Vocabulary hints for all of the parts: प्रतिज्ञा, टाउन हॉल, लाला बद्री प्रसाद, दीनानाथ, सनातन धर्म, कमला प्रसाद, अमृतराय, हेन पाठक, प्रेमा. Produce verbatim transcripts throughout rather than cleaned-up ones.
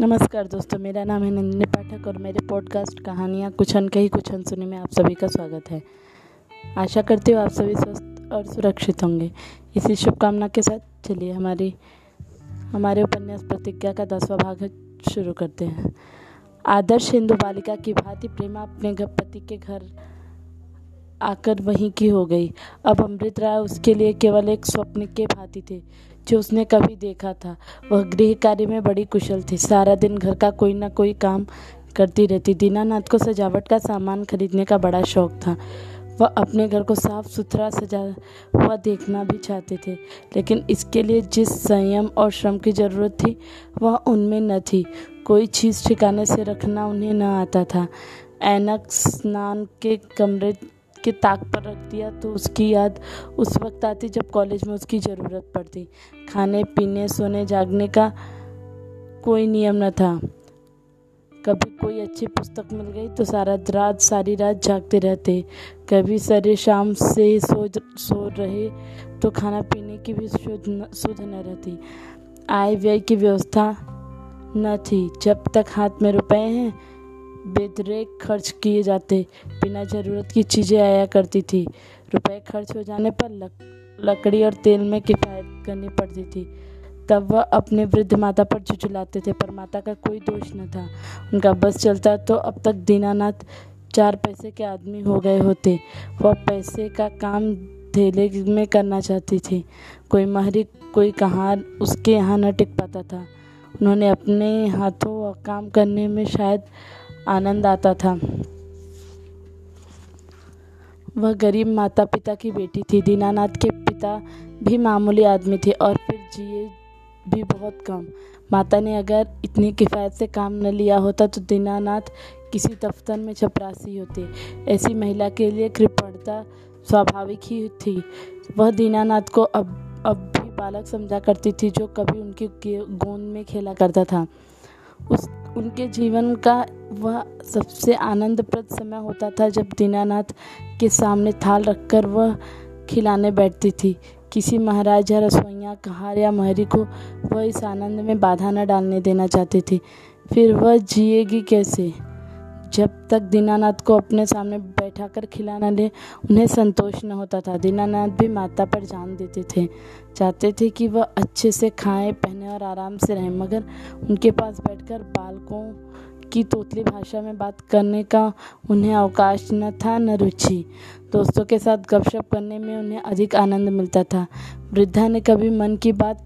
नमस्कार दोस्तों, मेरा नाम है हेन पाठक और मेरे पॉडकास्ट कहानियाँ कुछ अनकही कुछ अनसुनी में आप सभी का स्वागत है। आशा करती हूँ आप सभी स्वस्थ और सुरक्षित होंगे। इसी शुभकामना के साथ चलिए हमारी हमारे उपन्यास प्रतिज्ञा का दसवां भाग शुरू करते हैं। आदर्श हिंदू बालिका की भांति प्रेमा अपने पति के घर आकर वहीं की हो गई। अब अमृतराय उसके लिए केवल एक स्वप्न के भांति थे जो उसने कभी देखा था। वह गृह कार्य में बड़ी कुशल थी, सारा दिन घर का कोई ना कोई काम करती रहती। दीनानाथ को सजावट का सामान खरीदने का बड़ा शौक था। वह अपने घर को साफ सुथरा सजा हुआ देखना भी चाहते थे, लेकिन इसके लिए जिस संयम और श्रम की जरूरत थी वह उनमें न थी। कोई चीज़ ठिकाने से रखना उन्हें न आता था। ऐनक स्नान के कमरे के ताक पर रख दिया तो उसकी याद उस वक्त आती जब कॉलेज में उसकी ज़रूरत पड़ती। खाने पीने सोने जागने का कोई नियम न था। कभी कोई अच्छी पुस्तक मिल गई तो सारा रात सारी रात जागते रहते। कभी सरे शाम से सो सो रहे तो खाना पीने की भी सुध न रहती। आय व्यय की व्यवस्था न थी। जब तक हाथ में रुपए हैं बेतरेक खर्च किए जाते, बिना ज़रूरत की चीज़ें आया करती थी। रुपए खर्च हो जाने पर लक, लकड़ी और तेल में किफ़ायत करनी पड़ती थी। तब वह अपने वृद्ध माता पर झुझुलाते थे, पर माता का कोई दोष न था। उनका बस चलता तो अब तक दीनानाथ चार पैसे के आदमी हो गए होते। वह पैसे का काम धेले में करना चाहती थी। कोई महरी कोई कहार उसके यहाँ न टिक पाता था। उन्होंने अपने हाथों काम करने में शायद आनंद आता था। वह गरीब माता पिता की बेटी थी। दीनानाथ के पिता भी मामूली आदमी थे और फिर जिए भी बहुत कम। माता ने अगर इतनी किफ़ायत से काम न लिया होता तो दीनानाथ किसी दफ्तर में चपरासी होते। ऐसी महिला के लिए कृपणता स्वाभाविक ही थी। वह दीनानाथ को अब अब भी बालक समझा करती थी जो कभी उनकी गोंद में खेला करता था। उस उनके जीवन का वह सबसे आनंदप्रद समय होता था जब दीनानाथ के सामने थाल रखकर वह खिलाने बैठती थी। किसी महाराज या रसोइया कहार या महरी को वह इस आनंद में बाधा न डालने देना चाहती थी। फिर वह जिएगी कैसे? जब तक दीनानाथ को अपने सामने बैठा कर खिला न ले उन्हें संतोष न होता था। दीनानाथ भी माता पर जान देते थे, चाहते थे कि वह अच्छे से खाएं पहने और आराम से रहें, मगर उनके पास बैठकर बालकों की तोतली भाषा में बात करने का उन्हें अवकाश न था न रुचि। दोस्तों के साथ गपशप करने में उन्हें अधिक आनंद मिलता था। वृद्धा ने कभी मन की बात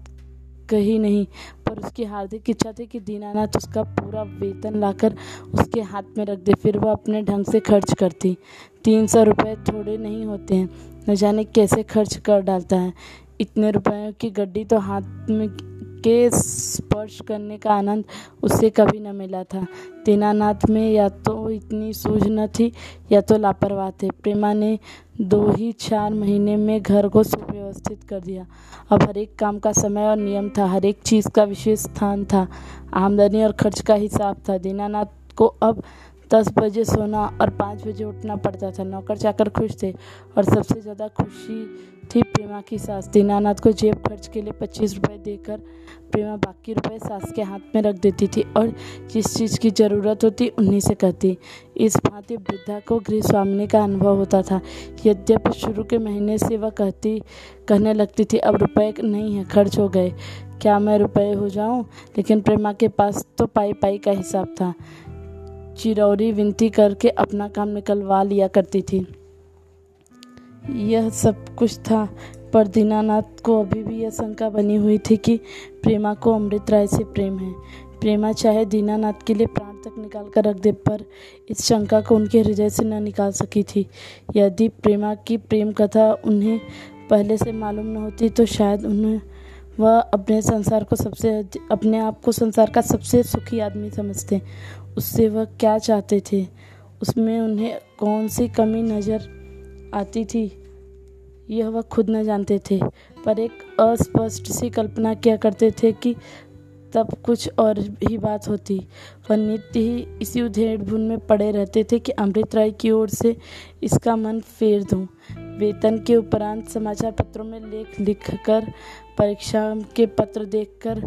कही नहीं, पर उसकी हार्दिक इच्छा थी कि दीनानाथ उसका पूरा वेतन लाकर उसके हाथ में रख दे, फिर वह अपने ढंग से खर्च करती। तीन सौ रुपये थोड़े नहीं होते हैं, न जाने कैसे खर्च कर डालता है। इतने रुपयों की गड्डी तो हाथ में के स्पर्श करने का आनंद उसे कभी न मिला था। दीनानाथ में या तो इतनी सूझ न थी या तो लापरवाह थे। प्रेमा ने दो ही चार महीने में घर को सुव्यवस्थित कर दिया। अब हर एक काम का समय और नियम था, हर एक चीज़ का विशेष स्थान था, आमदनी और खर्च का हिसाब था। दीनानाथ को अब दस बजे सोना और पाँच बजे उठना पड़ता था। नौकर चाकर खुश थे और सबसे ज़्यादा खुशी थी प्रेमा की सास। दीनानाथ को जेब खर्च के लिए पच्चीस रुपये देकर प्रेमा बाकी रुपये सास के हाथ में रख देती थी और जिस चीज़ की ज़रूरत होती उन्हीं से करती। इस भांति वृद्धा को गृह स्वामिनी का अनुभव होता था। यद्यपि शुरू के महीने से वह कहती कहने लगती थी, अब रुपये नहीं है, खर्च हो गए, क्या मैं रुपये हो जाऊँ? लेकिन प्रेमा के पास तो पाई पाई का हिसाब था। चिरौरी विनती करके अपना काम निकलवा लिया करती थी। यह सब कुछ था, पर दीनानाथ को अभी भी यह शंका बनी हुई थी कि प्रेमा को अमृतराय से प्रेम है। प्रेमा चाहे दीनानाथ के लिए प्राण तक निकाल कर रख दे, पर इस शंका को उनके हृदय से न निकाल सकी थी। यदि प्रेमा की प्रेम कथा उन्हें पहले से मालूम न होती तो शायद उन्हें वह अपने संसार को सबसे अपने आप को संसार का सबसे सुखी आदमी समझते। उससे वह क्या चाहते थे, उसमें उन्हें कौन सी कमी नज़र आती थी, यह वह खुद न जानते थे, पर एक अस्पष्ट सी कल्पना किया करते थे कि तब कुछ और ही बात होती। वह नित्य ही इसी उधेड़बुन में पड़े रहते थे कि अमृतराय की ओर से इसका मन फेर दूँ। वेतन के उपरांत समाचार पत्रों में लेख लिख कर परीक्षा के पत्र देखकर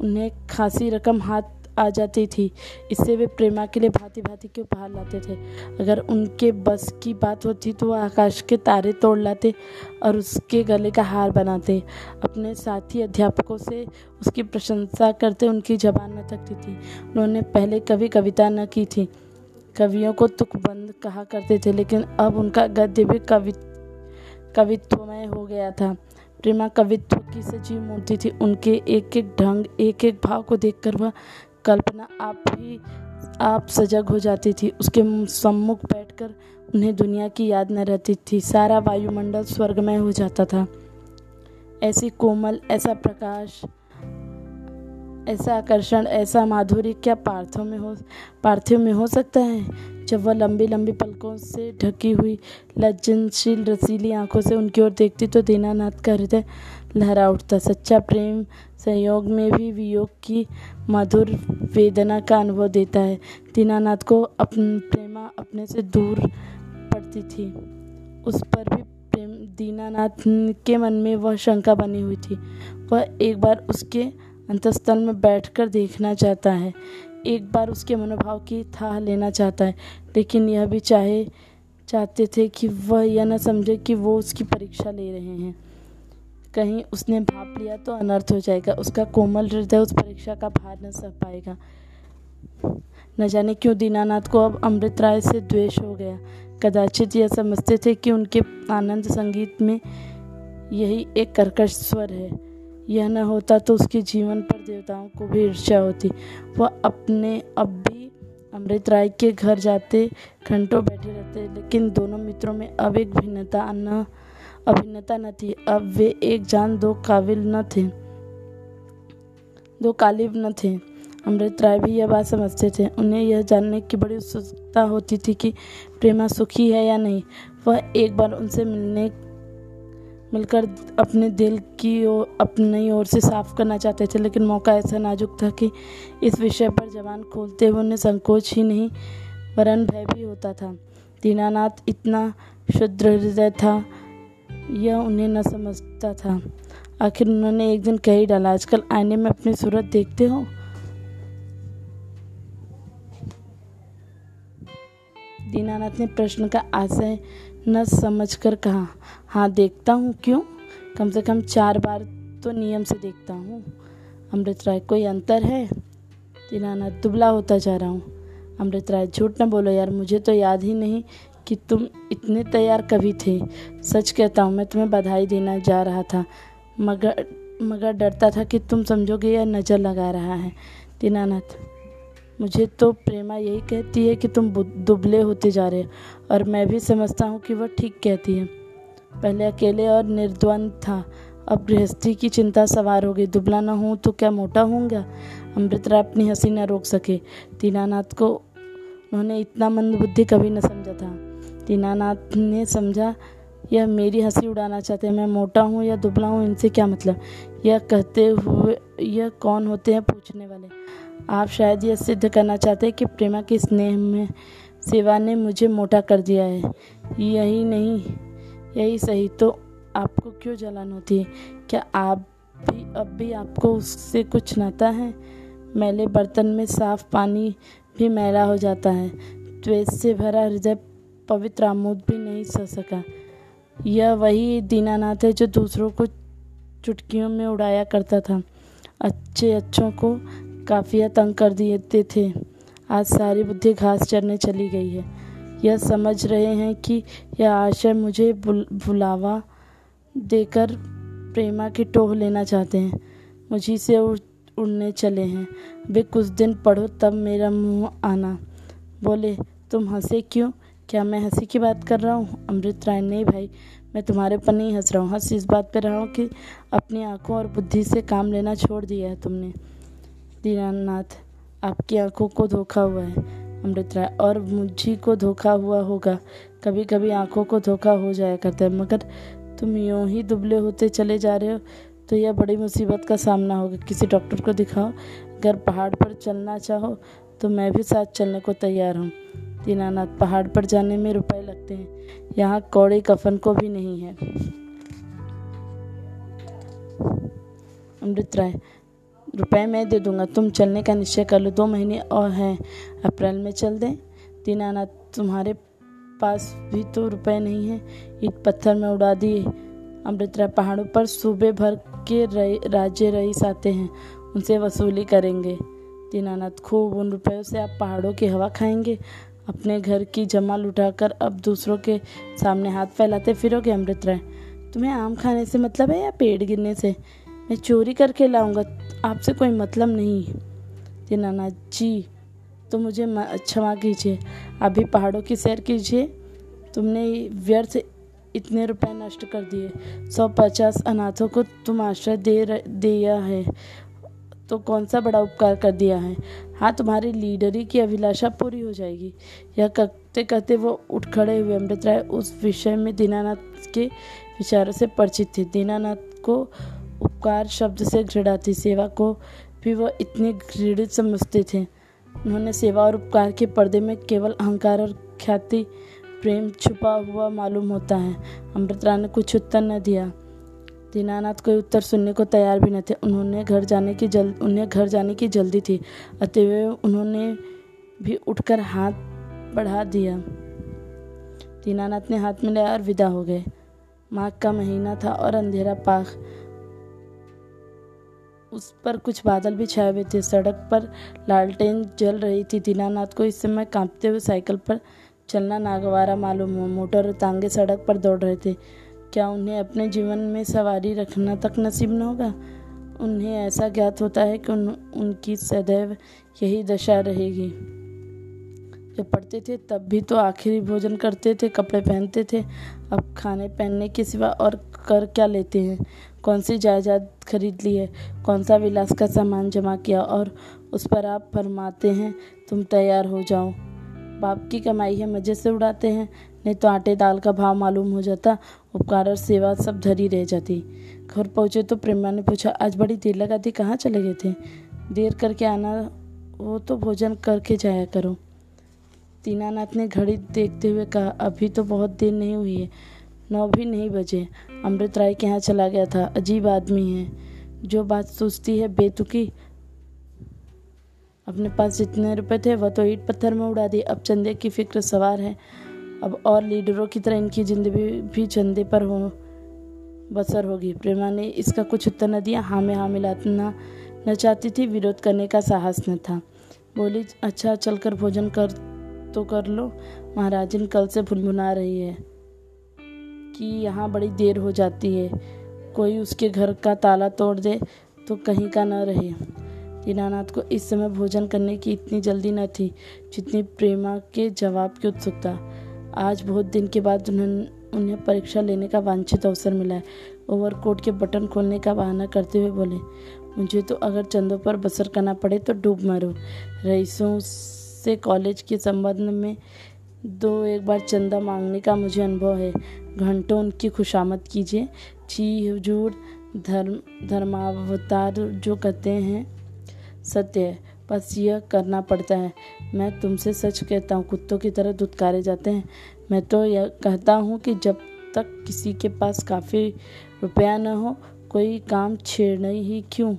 उन्हें खासी रकम हाथ आ जाती थी। इससे वे प्रेमा के लिए भांति भांति के उपहार लाते थे। अगर उनके बस की बात होती तो वह आकाश के तारे तोड़ लाते और उसके गले का हार बनाते। अपने साथी अध्यापकों से उसकी प्रशंसा करते उनकी जबान न थकती थी। उन्होंने पहले कभी कविता न की थी, कवियों को तुकबंद कहा करते थे, लेकिन अब उनका गद्य भी कवि कवित्वमय हो गया था। प्रेमा कवित्व की सजीव मूर्ति थी। उनके एक एक ढंग, एक एक भाव को देखकर वह कल्पना आप ही आप सजग हो जाती थी। उसके सम्मुख बैठकर उन्हें दुनिया की याद न रहती थी। सारा वायुमंडल स्वर्गमय हो जाता था। ऐसी कोमल, ऐसा प्रकाश, ऐसा आकर्षण, ऐसा माधुर्य क्या पार्थिव में हो पार्थिव में हो सकता है। जब वह लंबी लंबी पलकों से ढकी हुई लज्जनशील रसीली आंखों से उनकी ओर देखती तो दीनानाथ का हृदय लहरा उठता। सच्चा प्रेम संयोग में भी वियोग की मधुर वेदना का अनुभव देता है। दीनानाथ को अपनी प्रेमा अपने से दूर पड़ती थी। उस पर भी प्रेम दीनानाथ के मन में वह शंका बनी हुई थी। वह एक बार उसके अंतस्तल में बैठकर देखना चाहता है, एक बार उसके मनोभाव की थाह लेना चाहता है, लेकिन यह भी चाहे चाहते थे कि वह यह न समझे कि वो उसकी परीक्षा ले रहे हैं। कहीं उसने भाप लिया तो अनर्थ हो जाएगा। उसका कोमल हृदय उस परीक्षा का भार न सह पाएगा। न जाने क्यों दीनानाथ को अब अमृतराय से द्वेष हो गया। कदाचित यह समझते थे कि उनके आनंद संगीत में यही एक कर्कश स्वर है। यह न होता तो उसके जीवन पर देवताओं को भी ईर्ष्या होती। वह अपने अब भी अमृतराय के घर जाते, घंटों बैठे रहते, लेकिन दोनों मित्रों में अब एक भिन्नता न अभिन्नता न थी। अब वे एक जान दो काबिल न थे दो कालिब न थे। अमृतराय भी यह बात समझते थे। उन्हें यह जानने की बड़ी उत्सुकता होती थी कि प्रेमा सुखी है या नहीं। वह एक बार उनसे मिलने मिलकर अपने दिल की ओर अपनी ओर से साफ करना चाहते थे, लेकिन मौका ऐसा नाजुक था कि इस विषय पर जबान खोलते हुए उन्हें संकोच ही नहीं वरन भय भी होता था। दीनानाथ इतना शुद्ध हृदय था, यह उन्हें न समझता था। आखिर उन्होंने एक दिन कह ही डाला, आजकल आईने में अपनी सूरत देखते हो? दीनानाथ ने प्रश्न का आशय न समझकर कहा, हाँ देखता हूँ। क्यों? कम से कम चार बार तो नियम से देखता हूँ। अमृतराय, कोई अंतर है? दीनानाथ, दुबला होता जा रहा हूँ। अमृतराय, झूठ न बोलो यार, मुझे तो याद ही नहीं कि तुम इतने तैयार कभी थे। सच कहता हूँ, मैं तुम्हें बधाई देना जा रहा था, मगर मगर डरता था कि तुम समझोगे या नज़र लगा रहा है। दीनानाथ, मुझे तो प्रेमा यही कहती है कि तुम दुबले होते जा रहे हो, और मैं भी समझता हूँ कि वह ठीक कहती है। पहले अकेले और निर्द्वंद था, अब गृहस्थी की चिंता सवार हो गई। दुबला ना हूँ तो क्या मोटा होऊंगा? अमृतराय अपनी हंसी न रोक सके। दीनानाथ को उन्होंने इतना मंदबुद्धि कभी न समझा था। दीनानाथ ने समझा, यह मेरी हंसी उड़ाना चाहते हैं। मैं मोटा हूँ या दुबला हूँ इनसे क्या मतलब? यह कहते हुए यह कौन होते हैं पूछने वाले? आप शायद यह सिद्ध करना चाहते हैं कि प्रेमा के स्नेह में सेवा ने मुझे मोटा कर दिया है। यही नहीं यही सही तो आपको क्यों जलन होती है? क्या आप भी अब भी आपको उससे कुछ नाता है? मैले बर्तन में साफ पानी भी मैला हो जाता है। द्वेष से भरा हृदय पवित्र आमोद भी नहीं सह सका। यह वही दीनानाथ है जो दूसरों को चुटकियों में उड़ाया करता था। अच्छे अच्छों को काफिया तंग कर देते थे। आज सारी बुद्धि घास चरने चली गई है। यह समझ रहे हैं कि यह आशय मुझे भुलावा देकर प्रेमा की टोह लेना चाहते हैं। मुझी से उड़ने चले हैं। वे कुछ दिन पढ़ो तब मेरा मुंह आना। बोले, तुम हंसे क्यों? क्या मैं हंसी की बात कर रहा हूँ? अमृतराय, नहीं भाई, मैं तुम्हारे पर नहीं हंस रहा हूँ। हंस इस बात पर रहा हूँ कि अपनी आंखों और बुद्धि से काम लेना छोड़ दिया है तुमने। दीनानाथ, आपकी आंखों को धोखा हुआ है। अमृतराय, और मुझी को धोखा हुआ होगा। कभी कभी आंखों को धोखा हो जाया करता है, मगर तुम यूं ही दुबले होते चले जा रहे हो तो यह बड़ी मुसीबत का सामना होगा। किसी डॉक्टर को दिखाओ। अगर पहाड़ पर चलना चाहो तो मैं भी साथ चलने को तैयार हूँ। दीनानाथ, पहाड़ पर जाने में रुपए लगते हैं, यहाँ कौड़े कफन को भी नहीं है। अमृतराय, रुपए मैं दे दूंगा, तुम चलने का निश्चय कर लो। दो महीने और हैं, अप्रैल में चल दें। दीनानाथ, तुम्हारे पास भी तो रुपए नहीं है। ईट पत्थर में उड़ा दिए। अमृतराय, पहाड़ों पर सूबे भर के राज्य रईस आते हैं, उनसे वसूली करेंगे। दीनानाथ, खूब, उन रुपयों से आप पहाड़ों की हवा खाएंगे। अपने घर की जमा लुटाकर अब दूसरों के सामने हाथ फैलाते फिरोगे। अमृतराय, तुम्हें आम खाने से मतलब है या पेड़ गिरने से? मैं चोरी करके लाऊंगा, आपसे कोई मतलब नहीं। दीनानाथ जी, तो मुझे क्षमा कीजिए, अभी पहाड़ों की सैर कीजिए। तुमने व्यर्थ इतने रुपए नष्ट कर दिए। सौ पचास अनाथों को तुम आश्रय दे दिया है तो कौन सा बड़ा उपकार कर दिया है। हाँ, तुम्हारी लीडरी की अभिलाषा पूरी हो जाएगी। यह कहते कहते वो उठ खड़े हुए। अमृतराय उस विषय में दीनानाथ के विचारों से परिचित थे। दीनानाथ को उपकार शब्द से घृणा थी, सेवा को भी वह इतने घृणित समझते थे। उन्होंने सेवा और उपकार के पर्दे में केवल अहंकार और ख्याति प्रेम छुपा हुआ मालूम होता है। अमृतराय ने कुछ उत्तर न दिया। दीनानाथ कोई उत्तर सुनने को तैयार भी न थे। उन्होंने घर जाने की जल उन्हें घर जाने की जल्दी थी, अतएव उन्होंने भी उठकर हाथ बढ़ा दिया। दीनानाथ ने हाथ मिलाया और विदा हो गए। माघ का महीना था और अंधेरा पाख, उस पर कुछ बादल भी छाए हुए थे। सड़क पर लालटेन जल रही थी। दीनानाथ को इस समय कांपते हुए साइकिल पर चलना नागवारा मालूम हुआ। मोटर और तांगे सड़क पर दौड़ रहे थे। क्या उन्हें अपने जीवन में सवारी रखना तक नसीब न होगा? उन्हें ऐसा ज्ञात होता है कि उन, उनकी सदैव यही दशा रहेगी। जब पढ़ते थे तब भी तो आखिरी भोजन करते थे, कपड़े पहनते थे। अब खाने पहनने के सिवा और कर क्या लेते हैं? कौन सी जायदाद खरीद ली है, कौन सा विलास का सामान जमा किया, और उस पर आप फरमाते हैं तुम तैयार हो जाओ। बाप की कमाई है, मज़े से उड़ाते हैं, नहीं तो आटे दाल का भाव मालूम हो जाता। उपकार और सेवा सब धरी रह जाती। घर पहुँचे तो प्रेमा ने पूछा, आज बड़ी देर लगा थी, कहाँ चले गए थे? देर करके आना हो तो भोजन करके जाया करो। दीनानाथ ने घड़ी देखते हुए कहा, अभी तो बहुत देर नहीं हुई है, नौ भी नहीं बजे। अमृतराय के यहाँ चला गया था। अजीब आदमी है, जो बात सोचती है बेतुकी। अपने पास जितने रुपए थे वह तो ईट पत्थर में उड़ा दिए। अब चंदे की फिक्र सवार है। अब और लीडरों की तरह इनकी जिंदगी भी चंदे पर हो बसर होगी। प्रेमा ने इसका कुछ उत्तर न दिया। हाँ में हाँ मिलाना न चाहती थी, विरोध करने का साहस न था। बोली, अच्छा चलकर भोजन कर तो कर लो, महाराजन कल से भुनभुना रही है कि यहाँ बड़ी देर हो जाती है। कोई उसके घर का ताला तोड़ दे तो कहीं का न रहे। दीनानाथ को इस समय भोजन करने की इतनी जल्दी न थी जितनी प्रेमा के जवाब की उत्सुकता। आज बहुत दिन के बाद उन्हें उन्हें परीक्षा लेने का वांछित अवसर मिला है। ओवरकोट के बटन खोलने का बहाना करते हुए बोले, मुझे तो अगर चंदों पर बसर करना पड़े तो डूब मरो। रईसों से कॉलेज के संबंध में दो एक बार चंदा मांगने का मुझे अनुभव है। घंटों उनकी खुशामद कीजिए। जी हुजूर, धर्म धर्मावतार जो कहते हैं सत्य है, बस यह करना पड़ता है। मैं तुमसे सच कहता हूँ, कुत्तों की तरह दुत्कारे जाते हैं। मैं तो यह कहता हूँ कि जब तक किसी के पास काफ़ी रुपया न हो कोई काम छेड़ना ही क्यों।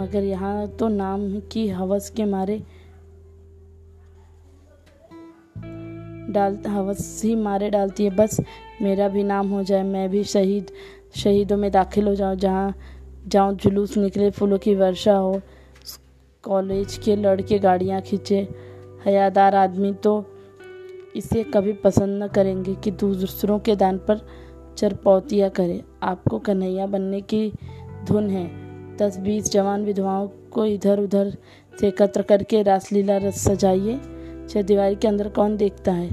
मगर यहाँ तो नाम की हवस के मारे डाल हवस ही मारे डालती है। बस मेरा भी नाम हो जाए, मैं भी शहीद शहीदों में दाखिल हो जाऊँ। जहाँ जाऊँ जुलूस निकले, फूलों की वर्षा हो, कॉलेज के लड़के गाड़ियाँ खींचे। हयादार आदमी तो इसे कभी पसंद न करेंगे कि दूसरों के दान पर चरपौतियाँ करे। आपको कन्हैया बनने की धुन है। दस बीस जवान विधवाओं को इधर उधर से एकत्र करके रासलीला रस सजाइए। चौदीवारी के अंदर कौन देखता है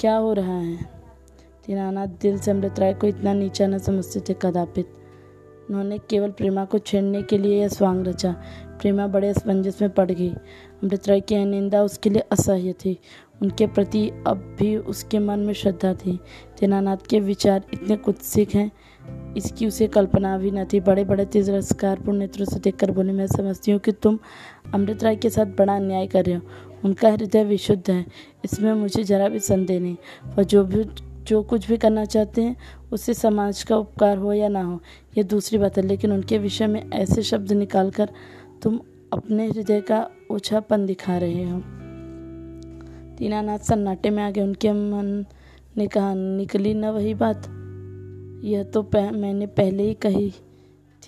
क्या हो रहा है? दीनानाथ दिल से अमृतराय को इतना नीचा न समझते थे, कदापित। उन्होंने केवल प्रेमा को छेड़ने के लिए यह स्वांग रचा। प्रेमा बड़े असमंजस में पड़ गई। अमृतराय की यह निंदा उसके लिए असह्य थी। उनके प्रति अब भी उसके मन में श्रद्धा थी। दीनानाथ के विचार इतने कुत्सित हैं, इसकी उसे कल्पना भी न थी। बड़े बड़े तिरस्कारपूर्ण नेत्रों से देखकर बोले, मैं समझती हूँ कि तुम अमृतराय के साथ बड़ा अन्याय कर रहे हो। उनका हृदय विशुद्ध है, इसमें मुझे जरा भी संदेह नहीं। वह जो भी जो कुछ भी करना चाहते हैं उससे समाज का उपकार हो या ना हो यह दूसरी बात है, लेकिन उनके विषय में ऐसे शब्द निकालकर तुम अपने हृदय का ओछापन दिखा रहे हो। दीनानाथ सन्नाटे में आ गए। उनके मन ने कहा, निकली न वही बात, यह तो पह, मैंने पहले ही कही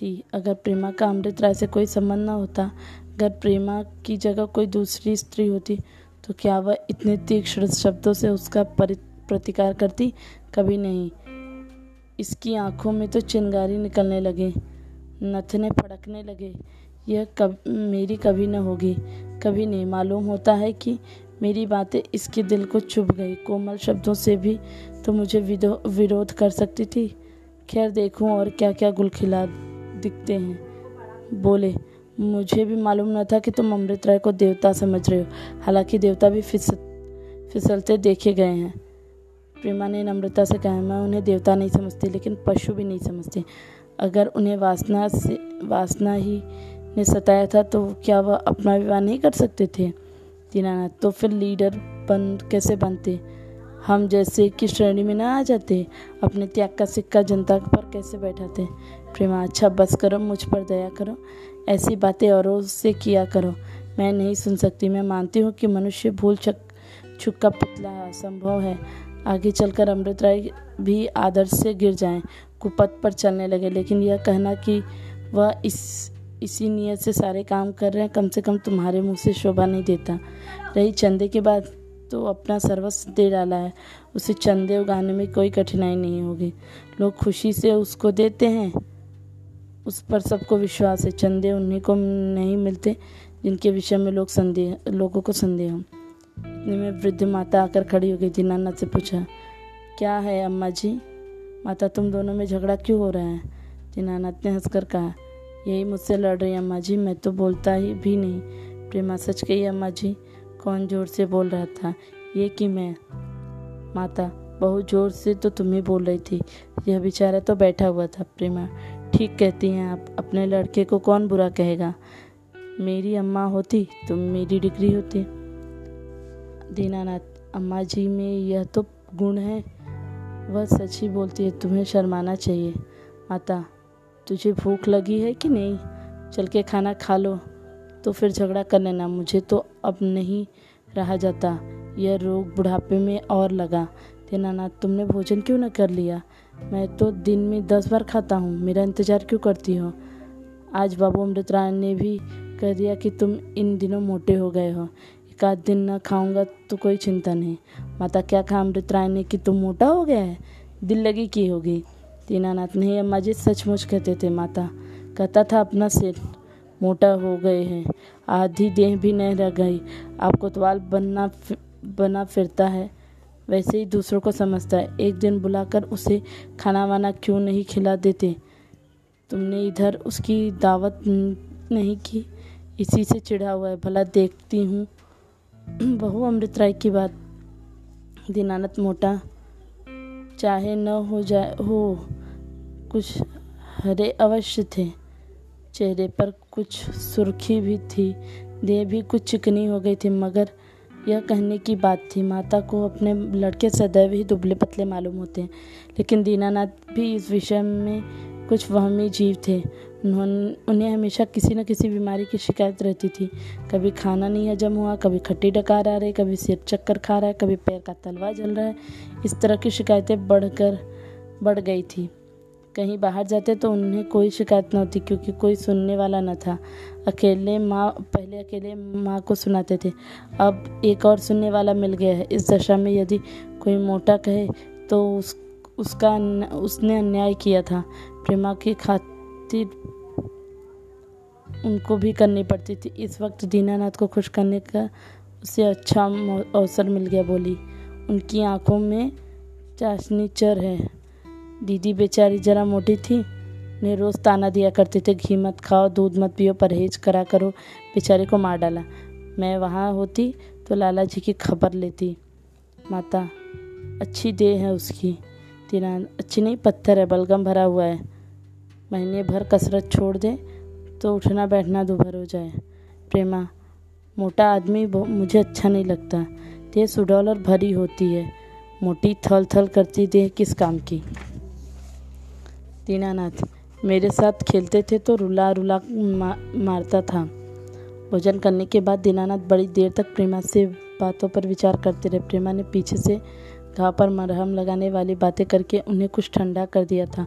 थी। अगर प्रेमा का अमृतराय से कोई संबंध न होता, अगर प्रेमा की जगह कोई दूसरी स्त्री होती, तो क्या वह इतने तीक्ष्ण शब्दों से उसका प्रतिकार करती? कभी नहीं। इसकी आंखों में तो चिंगारी निकलने लगे, नथने फड़कने लगे। यह कब मेरी कभी न होगी, कभी नहीं। मालूम होता है कि मेरी बातें इसके दिल को चुभ गई। कोमल शब्दों से भी तो मुझे विरोध कर सकती थी। खैर, देखूं और क्या क्या गुल खिला दिखते हैं। बोले, मुझे भी मालूम न था कि तुम अमृतराय को देवता समझ रहे हो, हालांकि देवता भी फिसल फिसलते देखे गए हैं। प्रेमा ने नम्रता से कहा, मैं उन्हें देवता नहीं समझती, लेकिन पशु भी नहीं समझती। अगर उन्हें वासना से वासना ही ने सताया था, तो क्या वह अपना विवाह नहीं कर सकते थे? दीनानाथ, तो फिर लीडर बन कैसे बनते? हम जैसे की श्रेणी में ना आ जाते? अपने त्याग का सिक्का जनता पर कैसे बैठाते? प्रेमा, अच्छा बस करो, मुझ पर दया करो, ऐसी बातें औरों से किया करो, मैं नहीं सुन सकती। मैं मानती हूँ कि मनुष्य भूल छुक्का पुतला संभव है। आगे चलकर अमृतराय भी आदर्श से गिर जाएं, कुपथ पर चलने लगे। लेकिन यह कहना कि वह इस इसी नियत से सारे काम कर रहे हैं, कम से कम तुम्हारे मुंह से शोभा नहीं देता। रही चंदे के बाद, तो अपना सर्वस्व दे डाला है। उसे चंदे उगाने में कोई कठिनाई नहीं होगी। लोग खुशी से उसको देते हैं, उस पर सबको विश्वास है। चंदे उन्हीं को नहीं मिलते जिनके विषय में लोग संदेह लोगों को संदेह हो। इतने में वृद्ध माता आकर खड़ी हो गई। दीनानाथ से पूछा, क्या है अम्मा जी? माता, तुम दोनों में झगड़ा क्यों हो रहा है? दीनानाथ ने हंसकर कहा, यही मुझसे लड़ रही अम्मा जी, मैं तो बोलता ही भी नहीं। प्रेमा, सच कही अम्मा जी, कौन जोर से बोल रहा था, ये कि मैं? माता, बहुत जोर से तो तुम ही बोल रही थी, यह बेचारा तो बैठा हुआ था। प्रेमा, ठीक कहती हैं आप, अपने लड़के को कौन बुरा कहेगा। मेरी अम्मा होती तो मेरी डिग्री होती। दीनानाथ, अम्मा जी में यह तो गुण है, वह सच ही बोलती है, तुम्हें शर्माना चाहिए। माता, तुझे भूख लगी है कि नहीं? चल के खाना खा लो, तो फिर झगड़ा कर लेना। मुझे तो अब नहीं रहा जाता, यह रोग बुढ़ापे में और लगा। दीनानाथ, तुमने भोजन क्यों न कर लिया? मैं तो दिन में दस बार खाता हूँ, मेरा इंतज़ार क्यों करती हो? आज बाबू अमृतराय ने भी कह दिया कि तुम इन दिनों मोटे हो गए हो, एक आध दिन न खाऊंगा तो कोई चिंता नहीं। माता, क्या कहा अमृतराय ने कि तुम मोटा हो गया है? दिल लगी की होगी। दीनानाथ, नहीं अम्मा जी, सचमुच कहते थे। माता, कहता था अपना सिर मोटा हो गए हैं, आधी देह भी नहीं रह गई। आप कोतवाल बनना बना फिरता है, वैसे ही दूसरों को समझता है। एक दिन बुलाकर उसे खाना वाना क्यों नहीं खिला देते? तुमने इधर उसकी दावत नहीं की, इसी से चिढ़ा हुआ है। भला देखती हूँ बहू अमृतराय की बात। दीनानाथ, मोटा चाहे न हो जाए हो, कुछ हरे अवश्य थे, चेहरे पर कुछ सुर्खी भी थी, देह भी कुछ चिकनी हो गई थी, मगर यह कहने की बात थी। माता को अपने लड़के सदैव ही दुबले पतले मालूम होते हैं, लेकिन दीनानाथ भी इस विषय में कुछ वहमी जीव थे। उन्होंने उन्हें हमेशा किसी न किसी बीमारी की शिकायत रहती थी। कभी खाना नहीं हजम हुआ, कभी खट्टी डकार आ रही, कभी सिर चक्कर खा रहा है, कभी पैर का तलवा जल रहा है। इस तरह की शिकायतें बढ़कर बढ़ गई थी। कहीं बाहर जाते तो उन्हें कोई शिकायत न होती, क्योंकि कोई सुनने वाला न था। अकेले माँ पहले अकेले माँ को सुनाते थे, अब एक और सुनने वाला मिल गया है। इस दशा में यदि कोई मोटा कहे तो उस उसका उसने अन्याय किया था। प्रेमा की खातिर उनको भी करनी पड़ती थी। इस वक्त दीनानाथ को खुश करने का उसे अच्छा अवसर मिल गया। बोली, उनकी आंखों में चाशनी चर है। दीदी बेचारी जरा मोटी थी, उन्हें रोज़ ताना दिया करते थे, घी मत खाओ, दूध मत पियो, परहेज करा करो। बेचारे को मार डाला। मैं वहाँ होती तो लाला जी की खबर लेती। माता, अच्छी देह है उसकी। दीनानाथ, अच्छी नहीं, पत्थर है, बलगम भरा हुआ है। महीने भर कसरत छोड़ दे तो उठना बैठना दुभर हो जाए। प्रेमा, मोटा आदमी मुझे अच्छा नहीं लगता, देह सुडौल और भरी होती है, मोटी थल थल करती, देह किस काम की। दीनानाथ, मेरे साथ खेलते थे तो रुला रुला मा, मारता था। भोजन करने के बाद दीनानाथ बड़ी देर तक प्रेमा से बातों पर विचार करते रहे। प्रेमा ने पीछे से घाव पर मरहम लगाने वाली बातें करके उन्हें कुछ ठंडा कर दिया था।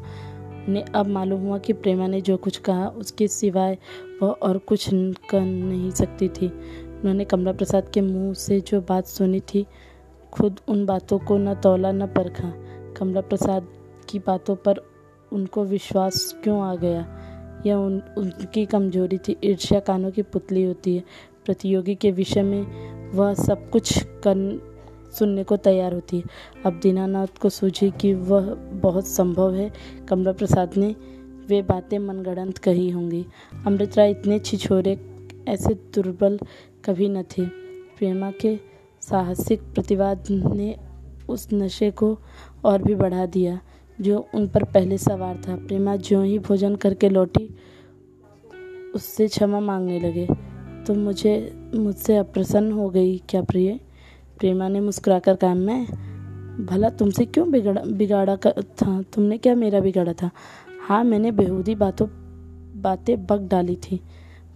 उन्हें अब मालूम हुआ कि प्रेमा ने जो कुछ कहा उसके सिवाय वह और कुछ कर नहीं सकती थी। उन्होंने कमला प्रसाद के मुंह से जो बात सुनी थी खुद उन बातों को न तौला न परखा। कमला प्रसाद की बातों पर उनको विश्वास क्यों आ गया? यह उन उनकी कमजोरी थी। ईर्ष्या कानों की पुतली होती है। प्रतियोगी के विषय में वह सब कुछ कर सुनने को तैयार होती है। अब दीनानाथ को सूझी कि वह बहुत संभव है कमला प्रसाद ने वे बातें मनगढ़ंत कही होंगी। अमृतराय इतने छिछोरे ऐसे दुर्बल कभी न थे। प्रेमा के साहसिक प्रतिवाद ने उस नशे को और भी बढ़ा दिया जो उन पर पहले सवार था। प्रेमा ज्यों ही भोजन करके लौटी उससे क्षमा मांगने लगे। तो मुझे मुझसे अप्रसन्न हो गई क्या प्रिय? प्रेमा ने मुस्कुराकर कहा, मैं भला तुमसे क्यों बिगड़ा बिगाड़ा था? तुमने क्या मेरा बिगाड़ा था? हाँ, मैंने बेहूदी बातों बातें बक डाली थी।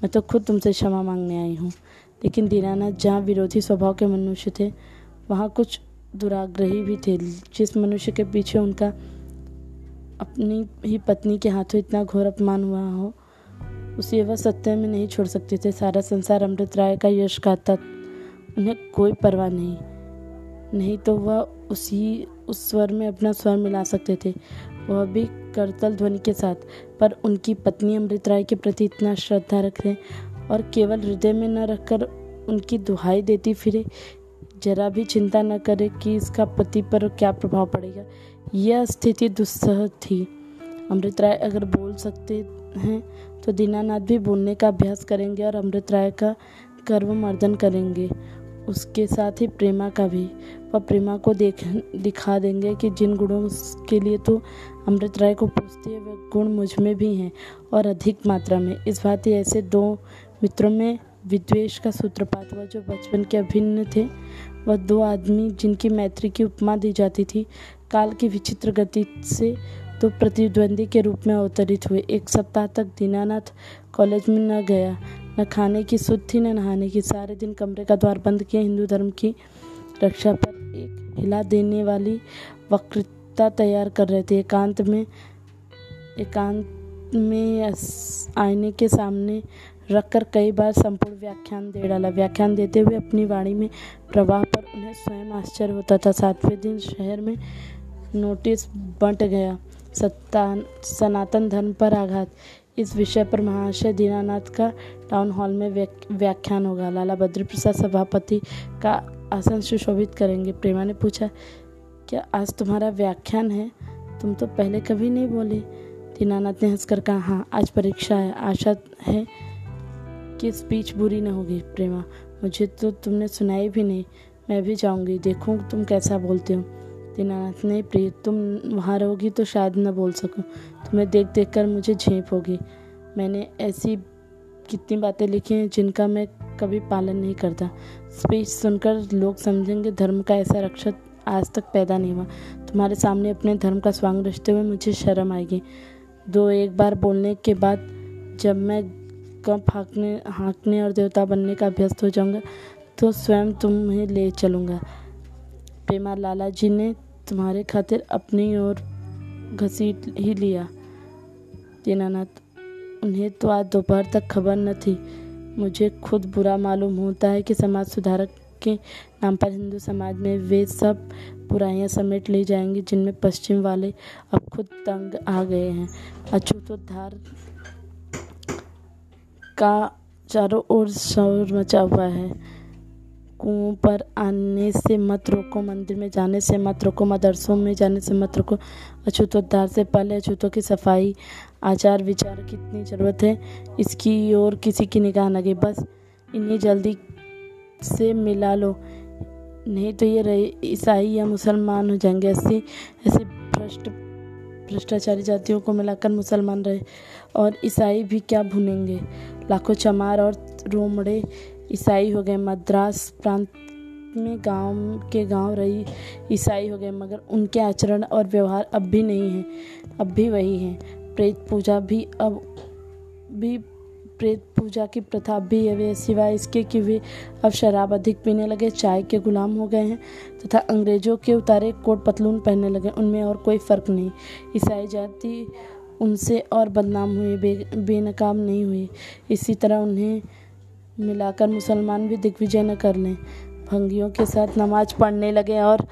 मैं तो खुद तुमसे क्षमा मांगने आई हूँ। लेकिन दीनानाथ जहाँ विरोधी स्वभाव के मनुष्य थे वहाँ कुछ दुराग्रही भी थे। जिस मनुष्य के पीछे उनका अपनी ही पत्नी के हाथों इतना घोर अपमान हुआ हो उसे वह सत्य में नहीं छोड़ सकते थे। सारा संसार अमृतराय का यश गाता, उन्हें कोई परवाह नहीं। नहीं तो वह उसी उस स्वर में अपना स्वर मिला सकते थे, वह भी करतल ध्वनि के साथ। पर उनकी पत्नी अमृतराय के प्रति इतना श्रद्धा रखने और केवल हृदय में न रखकर उनकी दुहाई देती फिरे, जरा भी चिंता न करे कि इसका पति पर क्या प्रभाव पड़ेगा। यह स्थिति दुस्सह थी। अमृतराय अगर बोल सकते हैं तो दीनानाथ भी बोलने का अभ्यास करेंगे और अमृतराय का गर्वमर्दन करेंगे, उसके साथ ही प्रेमा का भी। वह प्रेमा को देख दिखा देंगे कि जिन गुणों के लिए तो अमृतराय को पूछती है वह गुण मुझ में भी हैं और अधिक मात्रा में। इस बात ही ऐसे दो मित्रों में विद्वेष का सूत्रपात हुआ जो बचपन के अभिन्न थे। वह दो आदमी जिनकी मैत्री की उपमा दी जाती थी काल की विचित्र गति से तो प्रतिद्वंदी के रूप में अवतरित हुए। एक सप्ताह तक दीनानाथ कॉलेज में न गया, न खाने की सुध थी न नहाने की। सारे दिन कमरे का द्वार बंद किए हिंदू धर्म की रक्षा पर एक हिला देने वाली वक्तृता तैयार कर रहे थे। एकांत में एकांत में आईने के सामने रखकर कई बार संपूर्ण व्याख्यान दे डाला। व्याख्यान देते हुए अपनी वाणी में प्रवाह पर उन्हें स्वयं आश्चर्य होता था। सातवें दिन शहर में नोटिस बंट गया, सत्ता सनातन धर्म पर आघात। इस विषय पर महाशय दीनानाथ का टाउन हॉल में व्याख्यान होगा। लाला बद्री प्रसाद सभापति का आसन सुशोभित करेंगे। प्रेमा ने पूछा, क्या आज तुम्हारा व्याख्यान है? तुम तो पहले कभी नहीं बोले। दीनानाथ ने हंसकर कहा, हाँ आज परीक्षा है। आशा है कि स्पीच बुरी न होगी। प्रेमा, मुझे तो तुमने सुनाई भी नहीं। मैं भी जाऊंगी, देखूं तुम कैसा बोलते हो। दीनानाथ ने, प्रिय तुम वहाँ रहोगी तो शायद न बोल सकूं। तुम्हें देख देख कर मुझे झेप होगी। मैंने ऐसी कितनी बातें लिखी हैं जिनका मैं कभी पालन नहीं करता। स्पीच सुनकर लोग समझेंगे धर्म का ऐसा रक्षक आज तक पैदा नहीं हुआ। तुम्हारे सामने अपने धर्म का स्वांग रचते हुए मुझे शर्म आएगी। दो एक बार बोलने के बाद जब मैं कब हाँकने हाँकने और देवता बनने का अभ्यस्त हो जाऊंगा तो स्वयं तुम्हें ले चलूँगा। प्रेमा, लाला जी ने तुम्हारे खातिर अपनी ओर घसीट ही लिया। दीनानाथ, उन्हें तो आज दोपहर तक खबर न थी। मुझे खुद बुरा मालूम होता है कि समाज सुधारक के नाम पर हिंदू समाज में वे सब बुराइयाँ समेट ले जाएंगी जिनमें पश्चिम वाले अब खुद तंग आ गए हैं। अछूतोद्धार का चारों ओर शोर मचा हुआ है। कुओं पर आने से मत रोको, मंदिर में जाने से मत रोको, मदरसों में जाने से मत रोको। अछूतोद्धार से पहले अछूतों की सफाई, आचार विचार की इतनी ज़रूरत है, इसकी ओर किसी की निगाह न गई। बस इन्हें जल्दी से मिला लो, नहीं तो ये ईसाई या मुसलमान हो जाएंगे। ऐसे ऐसे भ्रष्ट भ्रष्टाचारी जातियों को मिलाकर मुसलमान रहे और ईसाई भी क्या भुनेंगे। लाखों चमार और रोमड़े ईसाई हो गए। मद्रास प्रांत में गांव के गांव रही ईसाई हो गए, मगर उनके आचरण और व्यवहार अब भी नहीं है, अब भी वही है। प्रेत पूजा भी अब भी प्रेत पूजा की प्रथा भी है, सिवाय इसके कि वे अब शराब अधिक पीने लगे, चाय के गुलाम हो गए हैं तथा अंग्रेजों के उतारे कोट पतलून पहनने लगे। उनमें और कोई फ़र्क नहीं। ईसाई जाति उनसे और बदनाम हुई, बे, बेनकाम नहीं हुई। इसी तरह उन्हें मिलाकर मुसलमान भी दिग्विजय न कर लें। भंगियों के साथ नमाज पढ़ने लगे और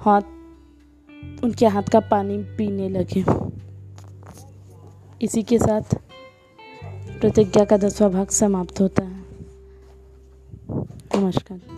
हाथ उनके हाथ का पानी पीने लगे। इसी के साथ प्रतिज्ञा का दसवां भाग समाप्त होता है। नमस्कार।